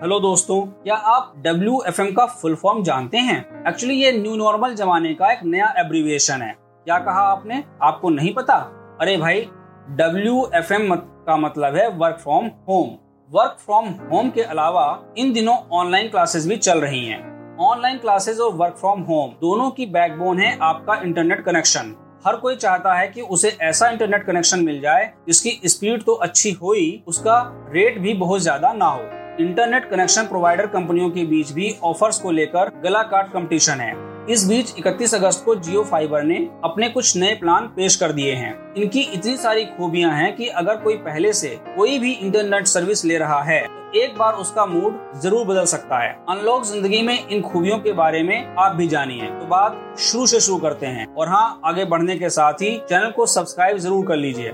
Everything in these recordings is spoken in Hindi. हेलो दोस्तों, क्या आप W.F.M. का फुल फॉर्म जानते हैं? एक्चुअली ये न्यू नॉर्मल जमाने का एक नया एब्रीविएशन है। क्या कहा आपने? आपको नहीं पता? अरे भाई, W.F.M. का मतलब है work from home. Work from home के अलावा इन दिनों ऑनलाइन क्लासेस भी चल रही हैं। ऑनलाइन क्लासेस और वर्क फ्रॉम होम दोनों की बैकबोन है आपका इंटरनेट कनेक्शन। हर कोई चाहता है कि उसे ऐसा इंटरनेट कनेक्शन मिल जाए जिसकी स्पीड तो अच्छी हो ही, उसका रेट भी बहुत ज्यादा ना हो। इंटरनेट कनेक्शन प्रोवाइडर कंपनियों के बीच भी ऑफर्स को लेकर गला काट कंपटीशन है। इस बीच 31 अगस्त को जियो फाइबर ने अपने कुछ नए प्लान पेश कर दिए हैं। इनकी इतनी सारी खूबियां हैं कि अगर कोई पहले से कोई भी इंटरनेट सर्विस ले रहा है तो एक बार उसका मूड जरूर बदल सकता है। अनलॉक जिंदगी में इन खूबियों के बारे में आप भी जानिए। तो बात शुरू से शुरू करते हैं, और हाँ, आगे बढ़ने के साथ ही चैनल को सब्सक्राइब जरूर कर लीजिए।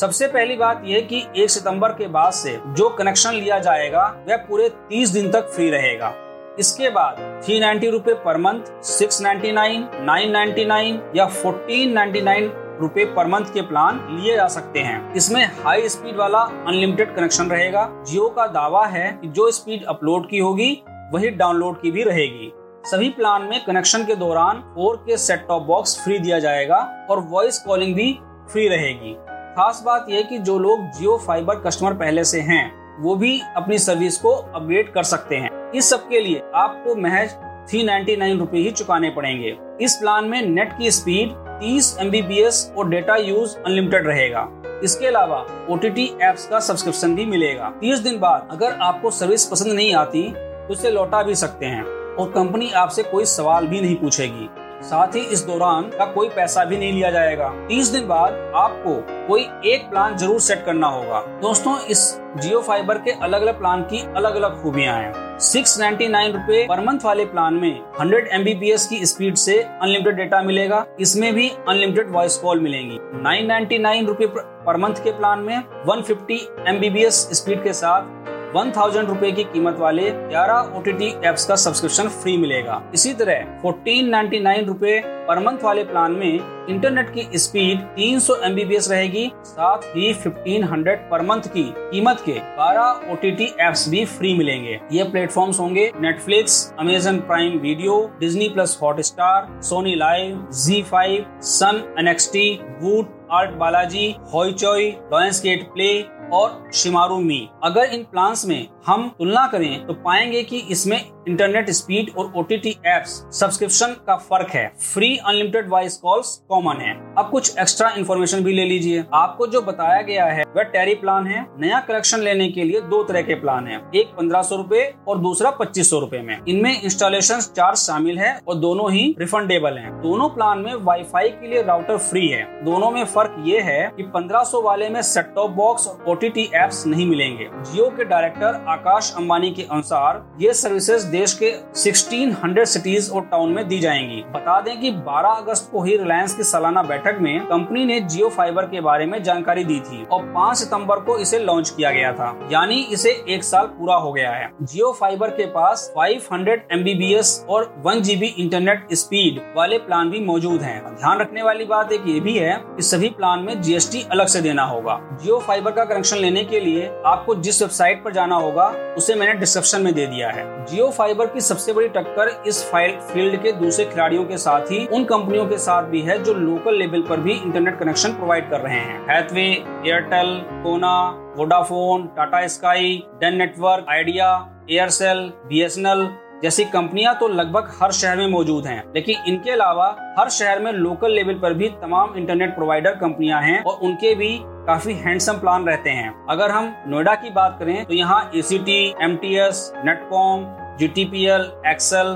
सबसे पहली बात यह कि 1 सितंबर के बाद से जो कनेक्शन लिया जाएगा वह पूरे 30 दिन तक फ्री रहेगा। इसके बाद 390 रुपए पर मंथ, 699, 999 या 1499 रुपए पर मंथ के प्लान लिए जा सकते हैं। इसमें हाई स्पीड वाला अनलिमिटेड कनेक्शन रहेगा। जियो का दावा है कि जो स्पीड अपलोड की होगी वही डाउनलोड की भी रहेगी। सभी प्लान में कनेक्शन के दौरान 4K set top box free दिया जाएगा और वॉइस कॉलिंग भी फ्री रहेगी। खास बात यह कि जो लोग जियो फाइबर कस्टमर पहले से हैं, वो भी अपनी सर्विस को अपग्रेड कर सकते हैं। इस सब के लिए आपको महज 399 रुपए ही चुकाने पड़ेंगे। इस प्लान में नेट की स्पीड 30 MBPS और डेटा यूज अनलिमिटेड रहेगा। इसके अलावा OTT एप्स का सब्सक्रिप्शन भी मिलेगा। 30 दिन बाद अगर आपको सर्विस पसंद नहीं आती तो उसे लौटा भी सकते हैं और कंपनी आपसे कोई सवाल भी नहीं पूछेगी। साथ ही इस दौरान का कोई पैसा भी नहीं लिया जाएगा। 30 दिन बाद आपको कोई एक प्लान जरूर सेट करना होगा। दोस्तों, इस जियो फाइबर के अलग अलग प्लान की अलग अलग खूबियां हैं। 699 रुपए पर मंथ वाले प्लान में 100 MBPS की स्पीड से अनलिमिटेड डेटा मिलेगा। इसमें भी अनलिमिटेड वॉइस कॉल मिलेंगी। 999 रुपए पर मंथ के प्लान में 150 MBPS स्पीड के साथ 1000 रुपए की कीमत वाले 11 OTT एप्स का सब्सक्रिप्शन फ्री मिलेगा। इसी तरह 1499 रुपए पर मंथ वाले प्लान में इंटरनेट की स्पीड 300 MBPS रहेगी। साथ ही 1500 पर मंथ की कीमत के 12 OTT एप्स भी फ्री मिलेंगे। ये प्लेटफॉर्म्स होंगे Netflix, Amazon Prime Video, Disney+ Hotstar, Sony Live, ZEE5, SunNXT, Bhuut, Arre, Balaji, Hoichoi, Lionsgate play और शिमारू मी। अगर इन प्लान्स में हम तुलना करें तो पाएंगे कि इसमें इंटरनेट स्पीड और OTT एप्स सब्सक्रिप्शन का फर्क है। Free unlimited voice calls common है। अब कुछ एक्स्ट्रा इन्फॉर्मेशन भी ले लीजिए। आपको जो बताया गया है वह टैरी प्लान है। नया कलेक्शन लेने के लिए दो तरह के प्लान हैं, एक 1500 रुपए और दूसरा 2500 रुपए में। इनमें इंस्टॉलेशन चार्ज शामिल है और दोनों ही रिफंडेबल है। दोनों प्लान में वाईफाई के लिए राउटर फ्री है। दोनों में फर्क ये है कि 1500 वाले में सेट टॉप बॉक्स और OTT एप्स नहीं मिलेंगे। जियो के डायरेक्टर आकाश अंबानी के अनुसार ये सर्विसेज देश के 1600 सिटीज और टाउन में दी जाएंगी। बता दें कि 12 अगस्त को ही रिलायंस की सालाना बैठक में कंपनी ने जियो फाइबर के बारे में जानकारी दी थी और 5 सितंबर को इसे लॉन्च किया गया था, यानी इसे 1 साल पूरा हो गया है। जियो फाइबर के पास 500 MBPS और 1GB इंटरनेट स्पीड वाले प्लान भी मौजूद हैं। ध्यान रखने वाली बात एक ये भी है कि सभी प्लान में GST अलग से देना होगा। जियो फाइबर का कनेक्शन लेने के लिए आपको जिस वेबसाइट पर जाना होगा उसे मैंने डिस्क्रिप्शन में दे दिया है। जियो फाइबर की सबसे बड़ी टक्कर इस फील्ड के दूसरे खिलाड़ियों के साथ ही उन कंपनियों के साथ भी है जो लोकल लेवल पर भी इंटरनेट कनेक्शन प्रोवाइड कर रहे हैं। हैथवे, एयरटेल, कोना, Vodafone, Tata Sky, Den network, Idea, Aircel, BSNL जैसी कंपनियां तो लगभग हर शहर में मौजूद हैं, लेकिन इनके अलावा हर शहर में लोकल लेवल पर भी तमाम इंटरनेट प्रोवाइडर कंपनियां हैं और उनके भी काफी हैंडसम प्लान रहते हैं। अगर हम नोएडा की बात करें तो यहाँ ACT, MTS, Netcom, GTPL, Excel,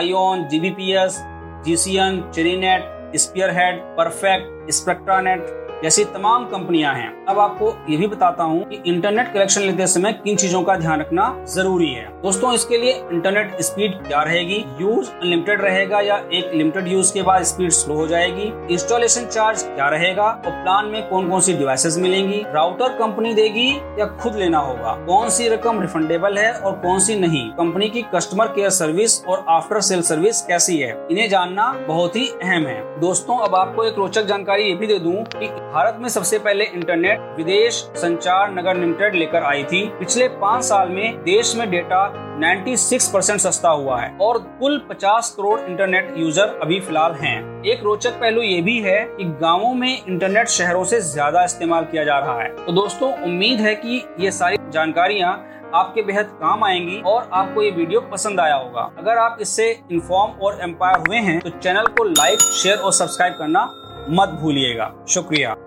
ION, GBPS, GCN, CherryNet, Spearhead, Perfect, SpectraNet जैसी तमाम कंपनियां हैं। अब आपको ये भी बताता हूँ कि इंटरनेट कनेक्शन लेते समय किन चीजों का ध्यान रखना जरूरी है। दोस्तों, इसके लिए इंटरनेट स्पीड क्या रहेगी? यूज अनलिमिटेड रहेगा या एक लिमिटेड यूज के बाद स्पीड स्लो हो जाएगी? इंस्टॉलेशन चार्ज क्या रहेगा और प्लान में कौन कौन सी डिवाइसेस मिलेंगी? राउटर कंपनी देगी या खुद लेना होगा? कौन सी रकम रिफंडेबल है और कौन सी नहीं? कंपनी की कस्टमर केयर सर्विस और आफ्टर सेल सर्विस कैसी है? इन्हें जानना बहुत ही अहम है। दोस्तों, अब आपको एक रोचक जानकारी ये भी दे दूं कि भारत में सबसे पहले इंटरनेट विदेश संचार नगर लिमिटेड लेकर आई थी। पिछले 5 साल में देश में डेटा 96% सस्ता हुआ है और कुल 50 करोड़ इंटरनेट यूजर अभी फिलहाल हैं। एक रोचक पहलू ये भी है कि गांवों में इंटरनेट शहरों से ज्यादा इस्तेमाल किया जा रहा है। तो दोस्तों उम्मीद है कि ये सारी जानकारियाँ आपके बेहद काम आएंगी और आपको ये वीडियो पसंद आया होगा। अगर आप इससे इन्फॉर्म और एम्पायर हुए हैं तो चैनल को लाइक, शेयर और सब्सक्राइब करना मत भूलिएगा। शुक्रिया।